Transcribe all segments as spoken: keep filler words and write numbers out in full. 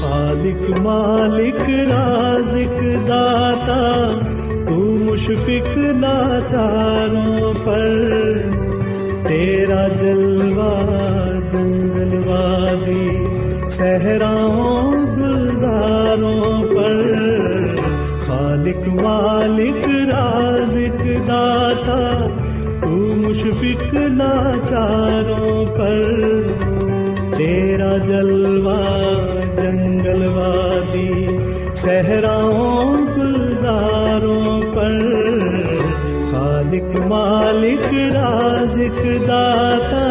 خالق مالک رازق داتا تو مشفق لاچاروں پر، تیرا جلوہ جنگل وادی صحراؤں گلزاروں پر۔ خالق مالک رازق داتا تو مشفق لاچاروں پر، تیرا جلوہ جنگل وادی صحراؤں گلزاروں پر۔ خالق مالک رازق داتا،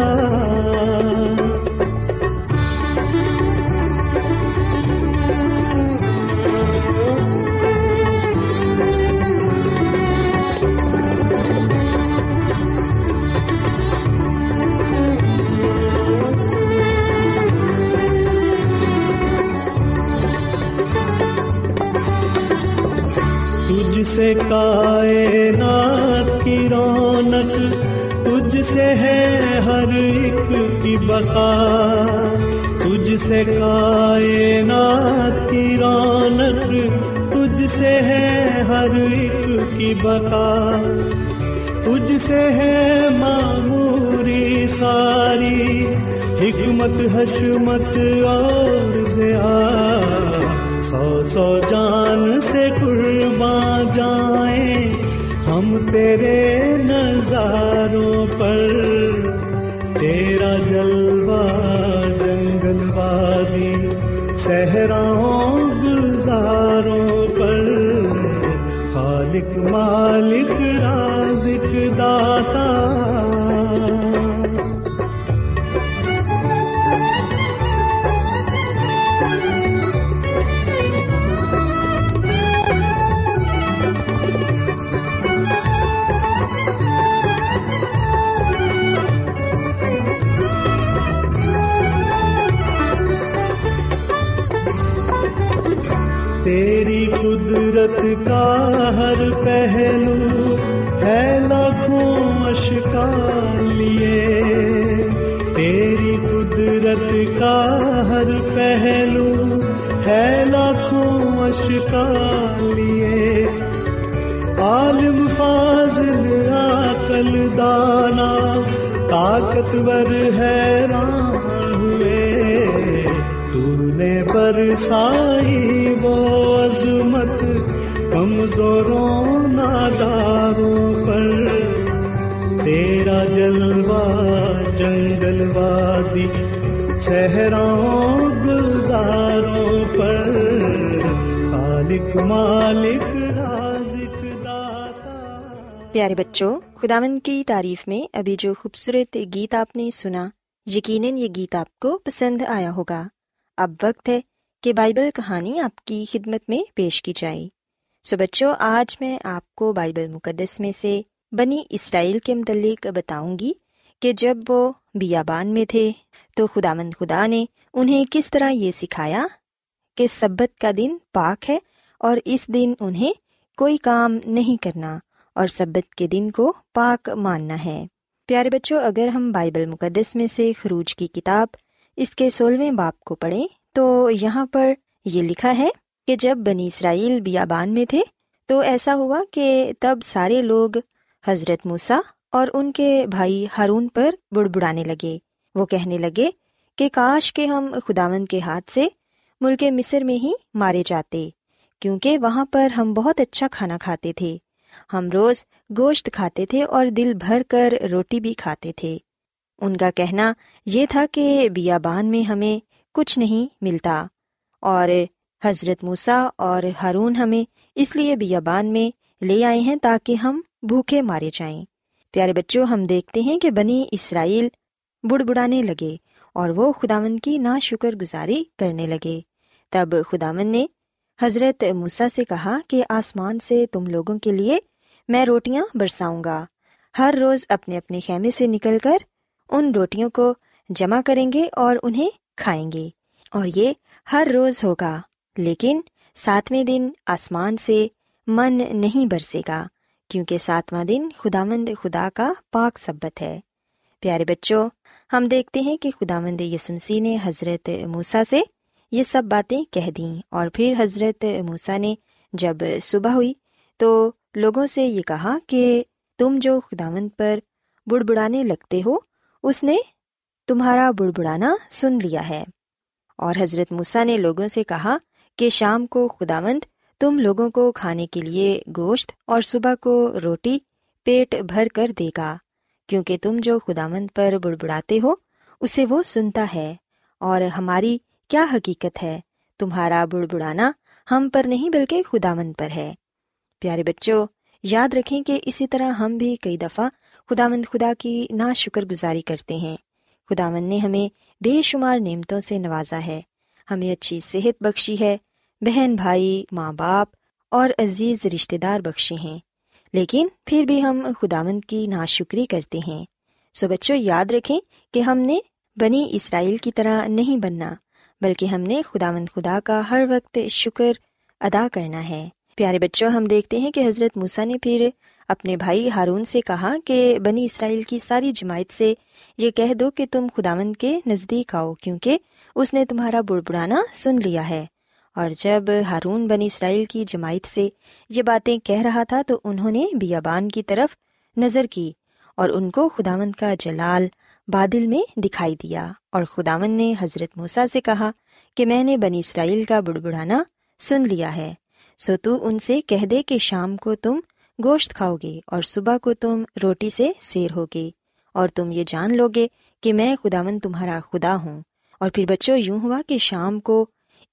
سے کائنات کی رونق، تجھ سے ہے ہر ایک کی بقا، تجھ سے کائنات کی رونق، تجھ سے ہے ہر ایک کی بقا، تجھ سے ہے معموری ساری حکمت حشمت اور زیاد۔ سو سو جان سے قرباں جائیں ہم تیرے نظاروں پر، تیرا جلوہ جنگل وادی صحراؤں گلزاروں پر۔ خالق مالک رازق داتا، تیری قدرت کا ہر پہلو ہے لاکھوں اشکال لیے، تیری قدرت کا ہر پہلو ہے لاکھوں اشکال لیے۔ عالم فاضل عقل دانا طاقتور حیران ہوئے، تو نے برسائی وہ عظمت کمزوروں ناداروں پر، تیرا جلوہ جنگل وادی صحراؤں گلزاروں پر۔ خالق مالک رازق داتا۔ پیارے بچوں، خداوند کی تعریف میں ابھی جو خوبصورت گیت آپ نے سنا، یقیناً یہ گیت آپ کو پسند آیا ہوگا۔ اب وقت ہے کہ بائبل کہانی آپ کی خدمت میں پیش کی جائے۔ سو بچوں، آج میں آپ کو بائبل مقدس میں سے بنی اسرائیل کے متعلق بتاؤں گی کہ جب وہ بیابان میں تھے تو خداوند خدا نے انہیں کس طرح یہ سکھایا کہ سبت کا دن پاک ہے اور اس دن انہیں کوئی کام نہیں کرنا اور سبت کے دن کو پاک ماننا ہے۔ پیارے بچوں، اگر ہم بائبل مقدس میں سے خروج کی کتاب اس کے سولہویں باب کو پڑھیں تو یہاں پر یہ لکھا ہے کہ جب بنی اسرائیل بیابان میں تھے تو ایسا ہوا کہ تب سارے لوگ حضرت موسیٰ اور ان کے بھائی ہارون پر بڑبڑانے لگے۔ وہ کہنے لگے کہ کاش کہ ہم خداوند کے ہاتھ سے ملک مصر میں ہی مارے جاتے، کیونکہ وہاں پر ہم بہت اچھا کھانا کھاتے تھے، ہم روز گوشت کھاتے تھے اور دل بھر کر روٹی بھی کھاتے تھے۔ ان کا کہنا یہ تھا کہ بیابان میں ہمیں کچھ نہیں ملتا، اور حضرت موسیٰ اور ہارون ہمیں اس لیے بیابان میں لے آئے ہیں تاکہ ہم بھوکے مارے جائیں۔ پیارے بچوں، ہم دیکھتے ہیں کہ بنی اسرائیل بڑبڑانے لگے اور وہ خداوند کی ناشکر گزاری کرنے لگے۔ تب خداوند نے حضرت موسیٰ سے کہا کہ آسمان سے تم لوگوں کے لیے میں روٹیاں برساؤں گا، ہر روز اپنے اپنے خیمے سے نکل کر ان روٹیوں کو جمع کریں گے اور انہیں کھائیں گے، اور یہ ہر روز ہوگا، لیکن ساتویں دن آسمان سے من نہیں برسے گا، کیونکہ ساتواں دن خداوند خدا کا پاک سبت ہے۔ پیارے بچوں، ہم دیکھتے ہیں کہ خداوند یسوع مسیح نے حضرت موسیٰ سے یہ سب باتیں کہہ دیں، اور پھر حضرت موسیٰ نے جب صبح ہوئی تو لوگوں سے یہ کہا کہ تم جو خداوند پر بڑبڑانے لگتے ہو، اس نے تمہارا بڑبڑانا سن لیا ہے۔ اور حضرت موسیٰ نے لوگوں سے کہا کہ شام کو خداوند تم لوگوں کو کھانے کے لیے گوشت اور صبح کو روٹی پیٹ بھر کر دے گا، کیونکہ تم جو خداوند پر بڑبڑاتے ہو اسے وہ سنتا ہے، اور ہماری کیا حقیقت ہے، تمہارا بڑبڑانا ہم پر نہیں بلکہ خداوند پر ہے۔ پیارے بچوں، یاد رکھیں کہ اسی طرح ہم بھی کئی دفعہ خداوند خدا کی ناشکر گزاری کرتے ہیں۔ خداوند نے ہمیں بے شمار نعمتوں سے نوازا ہے، ہمیں اچھی صحت بخشی ہے، بہن بھائی، ماں باپ اور عزیز رشتہ دار بخشے ہیں، لیکن پھر بھی ہم خداوند کی ناشکری کرتے ہیں۔ سو بچوں، یاد رکھیں کہ ہم نے بنی اسرائیل کی طرح نہیں بننا، بلکہ ہم نے خداوند خدا کا ہر وقت شکر ادا کرنا ہے۔ پیارے بچوں، ہم دیکھتے ہیں کہ حضرت موسیٰ نے پھر اپنے بھائی ہارون سے کہا کہ بنی اسرائیل کی ساری جماعت سے یہ کہہ دو کہ تم خداوند کے نزدیک آؤ، کیونکہ اس نے تمہارا بڑبڑانا سن لیا ہے۔ اور جب ہارون بنی اسرائیل کی جماعت سے یہ باتیں کہہ رہا تھا تو انہوں نے بیابان کی طرف نظر کی اور ان کو خداوند کا جلال بادل میں دکھائی دیا، اور خداوند نے حضرت موسیٰ سے کہا کہ میں نے بنی اسرائیل کا بڑبڑانا سن لیا ہے، سو تو ان سے کہہ دے کہ شام کو تم گوشت کھاؤ گے اور صبح کو تم روٹی سے سیر ہوگے، اور تم یہ جان لو گے کہ میں خداوند تمہارا خدا ہوں۔ اور پھر بچوں، یوں ہوا کہ شام کو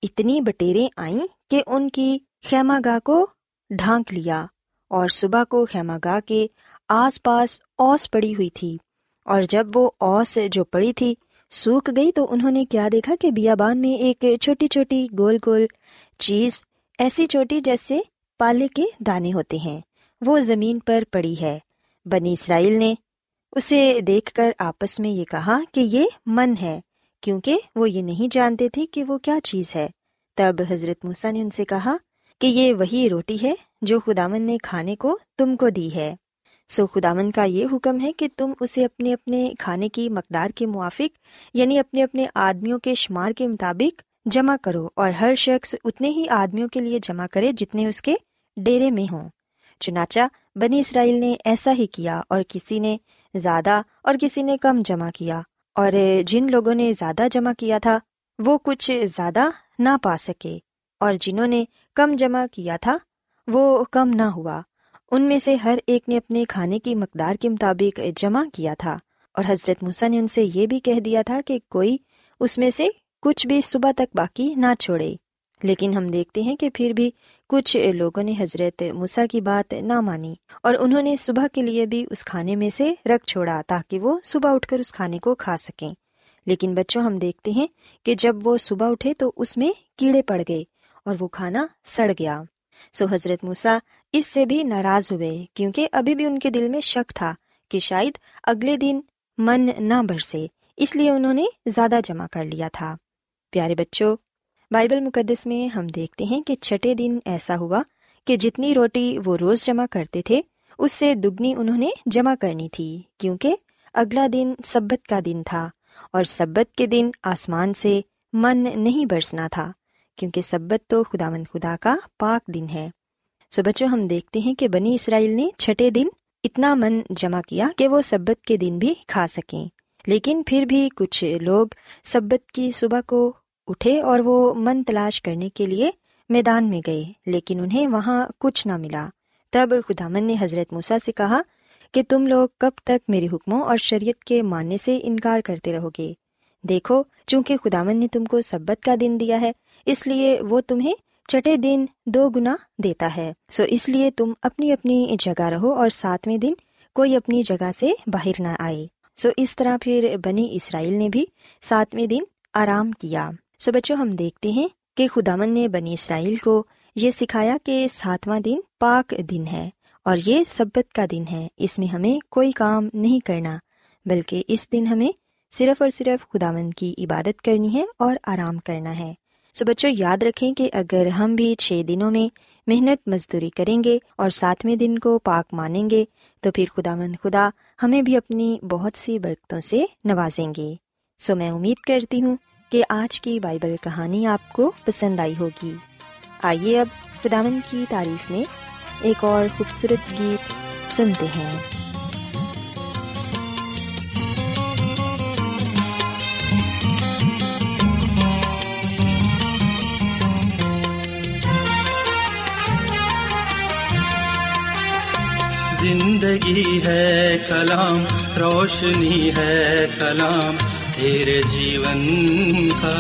اتنی بٹیریں آئیں کہ ان کی خیمہ گاہ کو ڈھانک لیا، اور صبح کو خیمہ گاہ کے آس پاس اوس پڑی ہوئی تھی، اور جب وہ اوس جو پڑی تھی سوکھ گئی تو انہوں نے کیا دیکھا کہ بیابان میں ایک چھوٹی چھوٹی گول گول چیز، ایسی چھوٹی جیسے پالے کے دانے ہوتے ہیں، وہ زمین پر پڑی ہے۔ بنی اسرائیل نے اسے دیکھ کر آپس میں یہ کہا کہ یہ من ہے، کیونکہ وہ یہ نہیں جانتے تھے کہ وہ کیا چیز ہے۔ تب حضرت موسیٰ نے ان سے کہا کہ یہ وہی روٹی ہے جو خداوند نے کھانے کو تم کو دی ہے، سو خداوند کا یہ حکم ہے کہ تم اسے اپنے اپنے کھانے کی مقدار کے موافق، یعنی اپنے اپنے آدمیوں کے شمار کے مطابق جمع کرو، اور ہر شخص اتنے ہی آدمیوں کے لیے جمع کرے جتنے اس کے ڈیرے میں ہوں۔ چنانچہ بنی اسرائیل نے ایسا ہی کیا، اور کسی نے زیادہ اور کسی نے کم جمع کیا، اور جن لوگوں نے زیادہ جمع کیا تھا وہ کچھ زیادہ نہ پا سکے، اور جنہوں نے کم جمع کیا تھا وہ کم نہ ہوا، ان میں سے ہر ایک نے اپنے کھانے کی مقدار کے مطابق جمع کیا تھا۔ اور حضرت موسیٰ نے ان سے یہ بھی کہہ دیا تھا کہ کوئی اس میں سے کچھ بھی صبح تک باقی نہ چھوڑے، لیکن ہم دیکھتے ہیں کہ پھر بھی کچھ لوگوں نے حضرت موسیٰ کی بات نہ مانی، اور انہوں نے صبح کے لیے بھی اس کھانے میں سے رکھ چھوڑا تاکہ وہ صبح اٹھ کر اس کھانے کو کھا سکیں۔ لیکن بچوں، ہم دیکھتے ہیں کہ جب وہ صبح اٹھے تو اس میں کیڑے پڑ گئے اور وہ کھانا سڑ گیا۔ سو حضرت موسیٰ اس سے بھی ناراض ہوئے، کیونکہ ابھی بھی ان کے دل میں شک تھا کہ شاید اگلے دن من نہ برسے، اس لیے انہوں نے زیادہ جمع کر لیا تھا۔ پیارے بچوں، بائبل مقدس میں ہم دیکھتے ہیں کہ چھٹے دن ایسا ہوا کہ جتنی روٹی وہ روز جمع کرتے تھے اس سے دگنی انہوں نے جمع کرنی تھی، کیونکہ اگلا دن سبت کا دن تھا اور سبت کے دن آسمان سے من نہیں برسنا تھا، کیونکہ سبت تو خداوند خدا کا پاک دن ہے۔ سو بچوں، ہم دیکھتے ہیں کہ بنی اسرائیل نے چھٹے دن اتنا من جمع کیا کہ وہ سبت کے دن بھی کھا سکیں، لیکن پھر بھی کچھ لوگ سبت کی صبح کو اٹھے اور وہ من تلاش کرنے کے لیے میدان میں گئے، لیکن انہیں وہاں کچھ نہ ملا۔ تب خداوند نے حضرت موسیٰ سے کہا کہ تم لوگ کب تک میرے حکموں اور شریعت کے ماننے سے انکار کرتے رہو گے؟ دیکھو، چونکہ خداوند نے تم کو سبت کا دن دیا ہے، اس لیے وہ تمہیں چھٹے دن دو گنا دیتا ہے، سو اس لیے تم اپنی اپنی جگہ رہو اور ساتویں دن کوئی اپنی جگہ سے باہر نہ آئے۔ سو اس طرح پھر بنی اسرائیل نے بھی ساتویں دن آرام کیا۔ سو بچوں، ہم دیکھتے ہیں کہ خداوند نے بنی اسرائیل کو یہ سکھایا کہ ساتواں دن پاک دن ہے اور یہ سبت کا دن ہے، اس میں ہمیں کوئی کام نہیں کرنا، بلکہ اس دن ہمیں صرف اور صرف خداوند کی عبادت کرنی ہے اور آرام کرنا ہے۔ سو بچوں، یاد رکھیں کہ اگر ہم بھی چھ دنوں میں محنت مزدوری کریں گے اور ساتویں دن کو پاک مانیں گے تو پھر خداوند خدا ہمیں بھی اپنی بہت سی برکتوں سے نوازیں گے۔ سو میں امید کرتی ہوں کہ آج کی بائبل کہانی آپ کو پسند آئی ہوگی۔ آئیے اب خداوند کی تعریف میں ایک اور خوبصورت گیت سنتے ہیں۔ زندگی ہے کلام، روشنی ہے کلام، تیرے جیون کا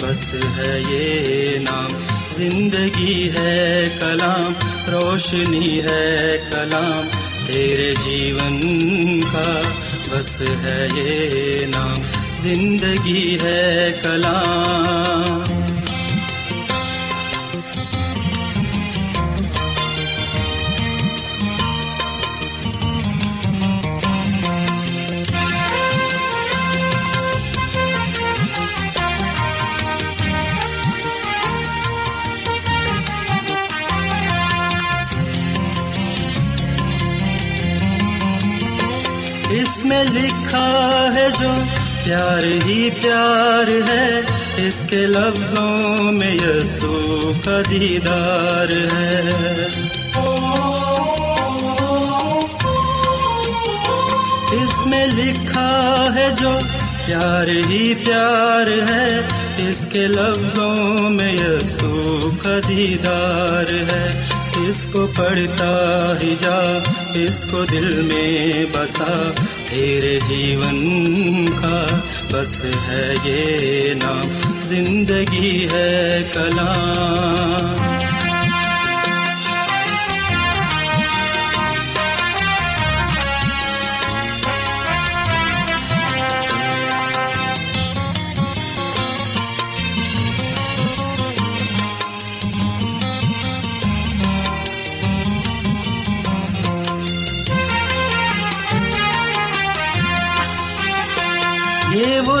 بس ہے یہ نام۔ زندگی ہے کلام، روشنی ہے کلام، تیرے جیون کا بس ہے یہ نام۔ زندگی ہے کلام، اس میں لکھا ہے جو پیار ہی پیار ہے، اس کے لفظوں میں یسوع کا دیدار ہے۔ اس میں لکھا ہے جو پیار ہی پیار ہے، اس کے لفظوں میں یسوع کا دیدار ہے۔ اس کو پڑھتا ہی جا، اس کو دل میں بسا، تیرے جیون کا بس ہے یہ نام۔ زندگی ہے کلام، یہ وہ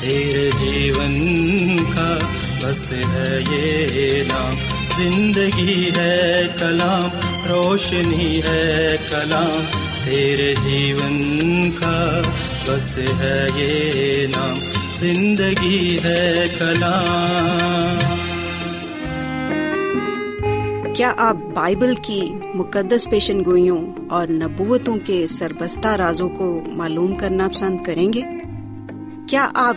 تیرے جیون کا بس ہے یہ نام، زندگی ہے کلام، روشنی ہے کلام، تیرے جیون کا بس ہے یہ نام، زندگی ہے کلام۔ کیا آپ بائبل کی مقدس پیشن گوئیوں اور نبوتوں کے سربستہ رازوں کو معلوم کرنا پسند کریں گے؟ کیا آپ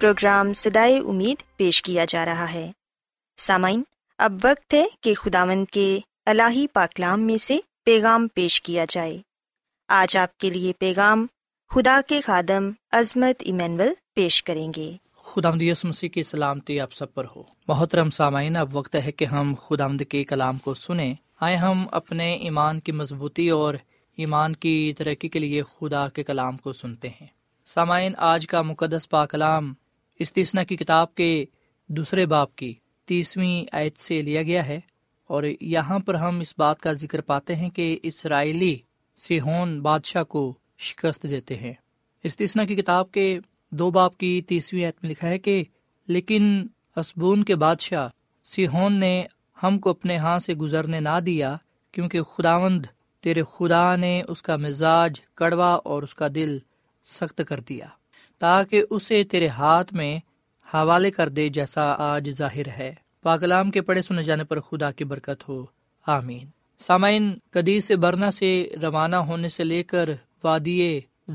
پروگرام صدائے امید پیش کیا جا رہا ہے۔ سامعین، اب وقت ہے کہ خداوند کے الہی پاکلام میں سے پیغام پیش کیا جائے۔ آج آپ کے لیے پیغام خدا کے خادم عظمت ایمینول پیش کریں گے۔ خداوند یسوع مسیح کی سلامتی آپ سب پر ہو۔ محترم سامعین، اب وقت ہے کہ ہم خداوند کے کلام کو سنیں۔ آئے ہم اپنے ایمان کی مضبوطی اور ایمان کی ترقی کے لیے خدا کے کلام کو سنتے ہیں۔ سامعین، آج کا مقدس پاک کلام استثنا کی کتاب کے دوسرے باب کی تیسویں آیت سے لیا گیا ہے، اور یہاں پر ہم اس بات کا ذکر پاتے ہیں کہ اسرائیلی سیہون بادشاہ کو شکست دیتے ہیں۔ استثنا کی کتاب کے دو باب کی تیسویں آیت میں لکھا ہے کہ لیکن اسبون کے بادشاہ سیہون نے ہم کو اپنے ہاں سے گزرنے نہ دیا، کیونکہ خداوند تیرے خدا نے اس کا مزاج کڑوا اور اس کا دل سخت کر دیا، تاکہ اسے تیرے ہاتھ میں حوالے کر دے، جیسا آج ظاہر ہے۔ پاکلام کے پڑھے سنے جانے پر خدا کی برکت ہو، آمین۔ سامعین، قدیس برنا سے روانہ ہونے سے لے کر وادی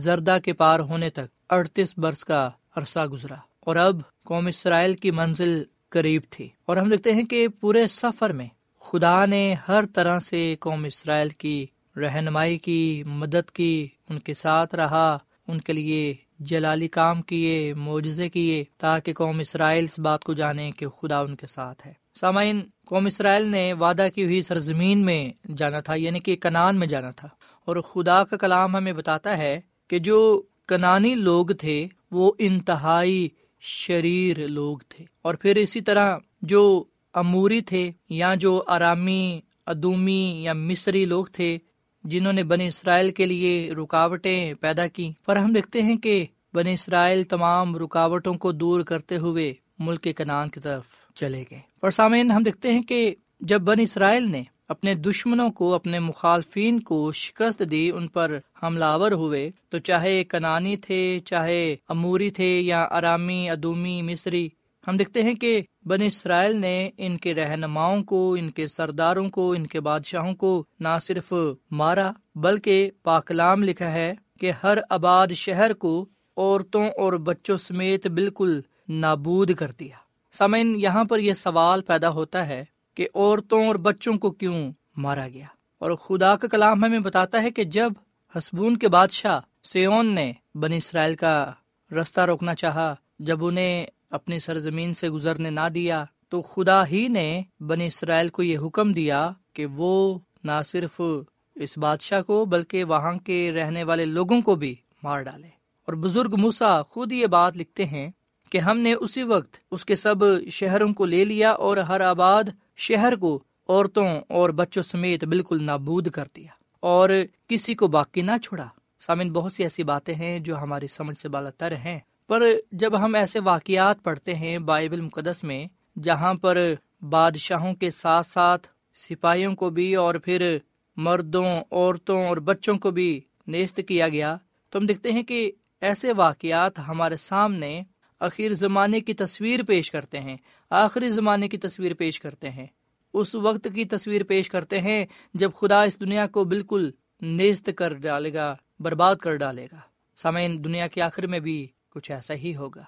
زردہ کے پار ہونے تک اڑتیس برس کا عرصہ گزرا، اور اب قوم اسرائیل کی منزل قریب تھی، اور ہم دیکھتے ہیں کہ پورے سفر میں خدا نے ہر طرح سے قوم اسرائیل کی رہنمائی کی، مدد کی، ان کے ساتھ رہا، ان کے لیے جلالی کام کیے، معجزے کیے، تاکہ قوم اسرائیل اس بات کو جانے کہ خدا ان کے ساتھ ہے۔ سامعین، قوم اسرائیل نے وعدہ کی ہوئی سرزمین میں جانا تھا، یعنی کہ کنعان میں جانا تھا، اور خدا کا کلام ہمیں بتاتا ہے کہ جو کنعانی لوگ تھے وہ انتہائی شریر لوگ تھے، اور پھر اسی طرح جو اموری تھے یا جو آرامی، ادومی یا مصری لوگ تھے، جنہوں نے بنی اسرائیل کے لیے رکاوٹیں پیدا کی، پر ہم دیکھتے ہیں کہ بنی اسرائیل تمام رکاوٹوں کو دور کرتے ہوئے ملک کنعان کی طرف چلے گئے۔ اور سامعین، ہم دیکھتے ہیں کہ جب بنی اسرائیل نے اپنے دشمنوں کو، اپنے مخالفین کو شکست دی، ان پر حملہ آور ہوئے، تو چاہے کنعانی تھے، چاہے اموری تھے، یا آرامی، ادومی، مصری، ہم دیکھتے ہیں کہ بنی اسرائیل نے ان کے رہنماؤں کو، ان کے سرداروں کو، ان کے بادشاہوں کو نہ صرف مارا، بلکہ پاکلام لکھا ہے کہ ہر آباد شہر کو عورتوں اور بچوں سمیت بالکل نابود کر دیا۔ سامعین، یہاں پر یہ سوال پیدا ہوتا ہے کہ عورتوں اور بچوں کو کیوں مارا گیا؟ اور خدا کا کلام ہمیں بتاتا ہے کہ جب حسبون کے بادشاہ سیون نے بنی اسرائیل کا رستہ روکنا چاہا، جب انہیں اپنی سرزمین سے گزرنے نہ دیا، تو خدا ہی نے بنی اسرائیل کو یہ حکم دیا کہ وہ نہ صرف اس بادشاہ کو بلکہ وہاں کے رہنے والے لوگوں کو بھی مار ڈالے۔ اور بزرگ موسیٰ خود یہ بات لکھتے ہیں کہ ہم نے اسی وقت اس کے سب شہروں کو لے لیا اور ہر آباد شہر کو عورتوں اور بچوں سمیت بالکل نابود کر دیا اور کسی کو باقی نہ چھوڑا۔ سامعین، بہت سی ایسی باتیں ہیں جو ہماری سمجھ سے بالاتر ہیں، پر جب ہم ایسے واقعات پڑھتے ہیں بائبل مقدس میں جہاں پر بادشاہوں کے ساتھ ساتھ سپاہیوں کو بھی اور پھر مردوں، عورتوں اور بچوں کو بھی نیست کیا گیا، تو ہم دیکھتے ہیں کہ ایسے واقعات ہمارے سامنے آخر زمانے کی تصویر پیش کرتے ہیں، آخری زمانے کی تصویر پیش کرتے ہیں، اس وقت کی تصویر پیش کرتے ہیں جب خدا اس دنیا کو بالکل نیست کر ڈالے گا، برباد کر ڈالے گا۔ سامعین، دنیا کے آخر میں بھی کچھ ایسا ہی ہوگا۔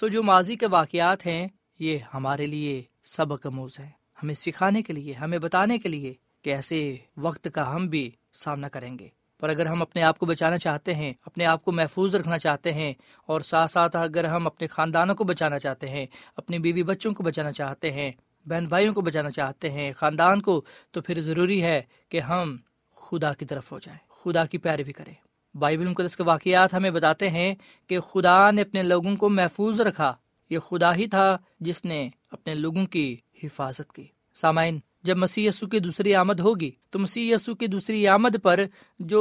سو جو ماضی کے واقعات ہیں یہ ہمارے لیے سبق آموز ہے، ہمیں سکھانے کے لیے، ہمیں بتانے کے لیے کہ ایسے وقت کا ہم بھی سامنا کریں گے۔ پر اگر ہم اپنے آپ کو بچانا چاہتے ہیں، اپنے آپ کو محفوظ رکھنا چاہتے ہیں، اور ساتھ ساتھ اگر ہم اپنے خاندانوں کو بچانا چاہتے ہیں، اپنی بیوی بچوں کو بچانا چاہتے ہیں، بہن بھائیوں کو بچانا چاہتے ہیں، خاندان کو، تو پھر ضروری ہے کہ ہم خدا کی طرف ہو جائیں، خدا کی پیروی کریں۔ بائبل مقدس کے واقعات ہمیں بتاتے ہیں کہ خدا نے اپنے لوگوں کو محفوظ رکھا، یہ خدا ہی تھا جس نے اپنے لوگوں کی حفاظت کی۔ سامعین، جب مسیح یسوع کی دوسری آمد ہوگی تو مسیح یسوع کی دوسری آمد پر جو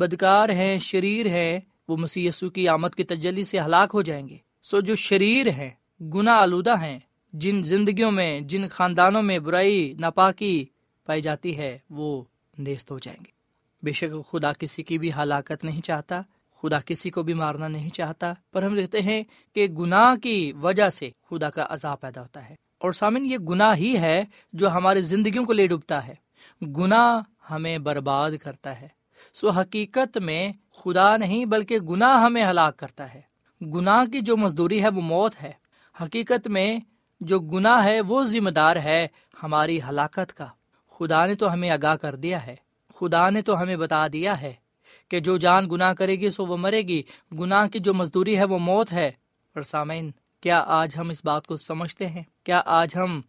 بدکار ہیں، شریر ہیں، وہ مسیح یسوع کی آمد کی تجلی سے ہلاک ہو جائیں گے۔ سو جو شریر ہیں، گناہ آلودہ ہیں، جن زندگیوں میں، جن خاندانوں میں برائی، ناپاکی پائی جاتی ہے، وہ نیست ہو جائیں گے۔ بے شک خدا کسی کی بھی ہلاکت نہیں چاہتا، خدا کسی کو بھی مارنا نہیں چاہتا، پر ہم دیکھتے ہیں کہ گناہ کی وجہ سے خدا کا عذاب پیدا ہوتا ہے۔ اور سامن، یہ گناہ ہی ہے جو ہماری زندگیوں کو لے ڈوبتا ہے، گناہ ہمیں برباد کرتا ہے۔ سو حقیقت میں خدا نہیں بلکہ گناہ ہمیں ہلاک کرتا ہے۔ گناہ کی جو مزدوری ہے وہ موت ہے۔ حقیقت میں جو گناہ ہے وہ ذمہ دار ہے ہماری ہلاکت کا۔ خدا نے تو ہمیں آگاہ کر دیا ہے، خدا نے تو ہمیں بتا دیا ہے کہ جو جان گناہ کرے گی سو وہ مرے گی، گناہ کی جو مزدوری ہے وہ موت ہے۔ اور سامعین، کیا آج ہم اس بات کو سمجھتے ہیں؟ کیا آج ہم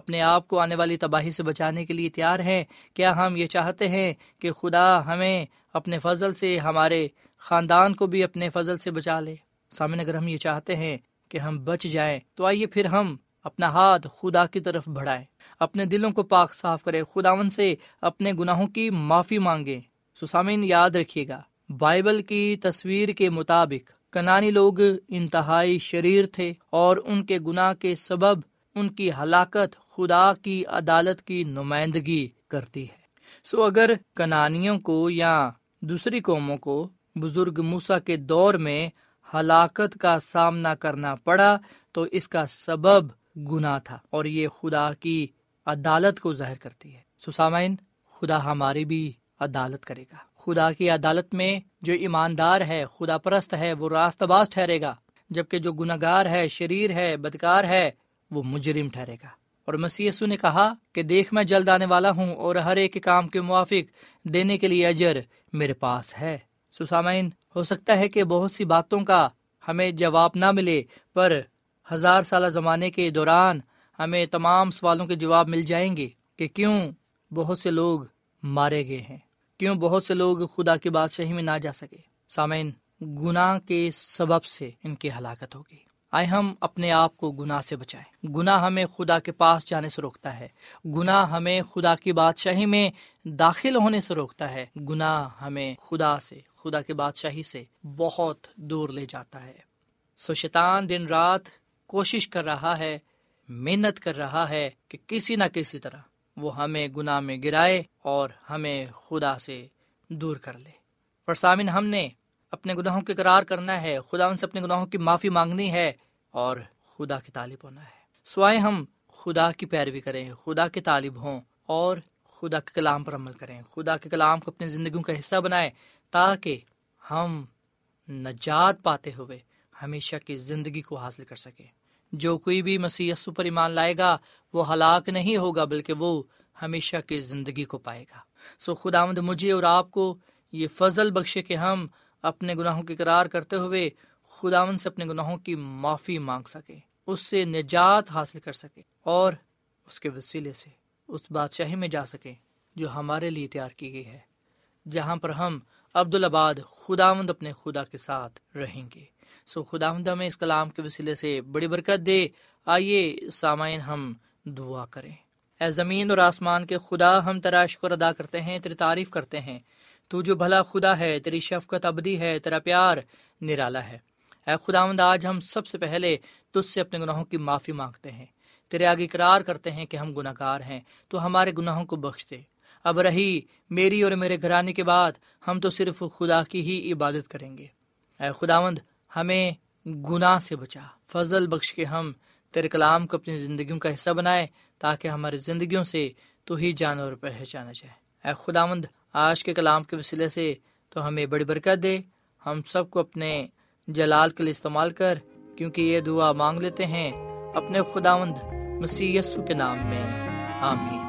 اپنے آپ کو آنے والی تباہی سے بچانے کے لیے تیار ہیں؟ کیا ہم یہ چاہتے ہیں کہ خدا ہمیں اپنے فضل سے، ہمارے خاندان کو بھی اپنے فضل سے بچا لے؟ سامعین، اگر ہم یہ چاہتے ہیں کہ ہم بچ جائیں تو آئیے پھر ہم اپنا ہاتھ خدا کی طرف بڑھائیں، اپنے دلوں کو پاک صاف کریں، خداوند سے اپنے گناہوں کی معافی مانگیں۔ سو سامعین، یاد رکھیے گا، بائبل کی تصویر کے مطابق کنانی لوگ انتہائی شریر تھے اور ان کے گناہ کے سبب ان کی ہلاکت خدا کی عدالت کی نمائندگی کرتی ہے۔ سو اگر کنانیوں کو یا دوسری قوموں کو بزرگ موسیٰ کے دور میں ہلاکت کا سامنا کرنا پڑا تو اس کا سبب گناہ تھا، اور یہ خدا کی عدالت کو ظاہر کرتی ہے۔ سو سامعین، خدا ہماری بھی عدالت کرے گا۔ خدا کی عدالت میں جو ایماندار ہے، خدا پرست ہے، وہ راست باز ٹھہرے گا، جبکہ جو گناہ گار ہے، شریر ہے، بدکار ہے، وہ مجرم ٹھہرے گا۔ اور مسیح یسوع نے کہا کہ دیکھ میں جلد آنے والا ہوں اور ہر ایک کام کے موافق دینے کے لیے اجر میرے پاس ہے۔ سو سامعین، ہو سکتا ہے کہ بہت سی باتوں کا ہمیں جواب نہ ملے، پر ہزار سالہ زمانے کے دوران ہمیں تمام سوالوں کے جواب مل جائیں گے کہ کیوں بہت سے لوگ مارے گئے ہیں، کیوں بہت سے لوگ خدا کی بادشاہی میں نہ جا سکے۔ سامعین، گناہ کے سبب سے ان کی ہلاکت ہوگی۔ آئے ہم اپنے آپ کو گناہ سے بچائیں۔ گناہ ہمیں خدا کے پاس جانے سے روکتا ہے، گناہ ہمیں خدا کی بادشاہی میں داخل ہونے سے روکتا ہے، گناہ ہمیں خدا سے، خدا کی بادشاہی سے بہت دور لے جاتا ہے۔ سو شیطان دن رات کوشش کر رہا ہے، محنت کر رہا ہے کہ کسی نہ کسی طرح وہ ہمیں گناہ میں گرائے اور ہمیں خدا سے دور کر لے۔ اور سامن، ہم نے اپنے گناہوں کے اقرار کرنا ہے، خدا ان سے اپنے گناہوں کی معافی مانگنی ہے اور خدا کے طالب ہونا ہے۔ سوائے ہم خدا کی پیروی کریں، خدا کے طالب ہوں اور خدا کے کلام پر عمل کریں، خدا کے کلام کو اپنی زندگیوں کا حصہ بنائیں تاکہ ہم نجات پاتے ہوئے ہمیشہ کی زندگی کو حاصل کر سکیں۔ جو کوئی بھی مسیح یسوع پر ایمان لائے گا وہ ہلاک نہیں ہوگا بلکہ وہ ہمیشہ کی زندگی کو پائے گا۔ سو خداوند مجھے اور آپ کو یہ فضل بخشے کہ ہم اپنے گناہوں کی اقرار کرتے ہوئے خداوند سے اپنے گناہوں کی معافی مانگ سکیں، اس سے نجات حاصل کر سکیں اور اس کے وسیلے سے اس بادشاہی میں جا سکیں جو ہمارے لیے تیار کی گئی ہے، جہاں پر ہم عبدالآباد خداوند اپنے خدا کے ساتھ رہیں گے۔ سو خداوند ہمیں اس کلام کے وسیلے سے بڑی برکت دے۔ آئیے سامعین ہم دعا کریں۔ اے زمین اور آسمان کے خدا، ہم تیرا شکر ادا کرتے ہیں، تیری تعریف کرتے ہیں۔ تو جو بھلا خدا ہے، تیری شفقت ابدی ہے، تیرا پیار نرالا ہے۔ اے خداوند، آج ہم سب سے پہلے تجھ سے اپنے گناہوں کی معافی مانگتے ہیں، تیرے آگے اقرار کرتے ہیں کہ ہم گناہ گار ہیں، تو ہمارے گناہوں کو بخش دے۔ اب رہی میری اور میرے گھرانے کے بعد، ہم تو صرف خدا کی ہی عبادت کریں گے۔ اے خداوند، ہمیں گناہ سے بچا، فضل بخش کے ہم تیرے کلام کو اپنی زندگیوں کا حصہ بنائے، تاکہ ہماری زندگیوں سے تو ہی جانا اور پہچانا جائے۔ اے خداوند، آج کے کلام کے وسیلے سے تو ہمیں بڑی برکت دے۔ ہم سب کو اپنے جلال کے لیے استعمال کر، کیونکہ یہ دعا مانگ لیتے ہیں اپنے خداوند مسیح یسوع کے نام میں، آمین۔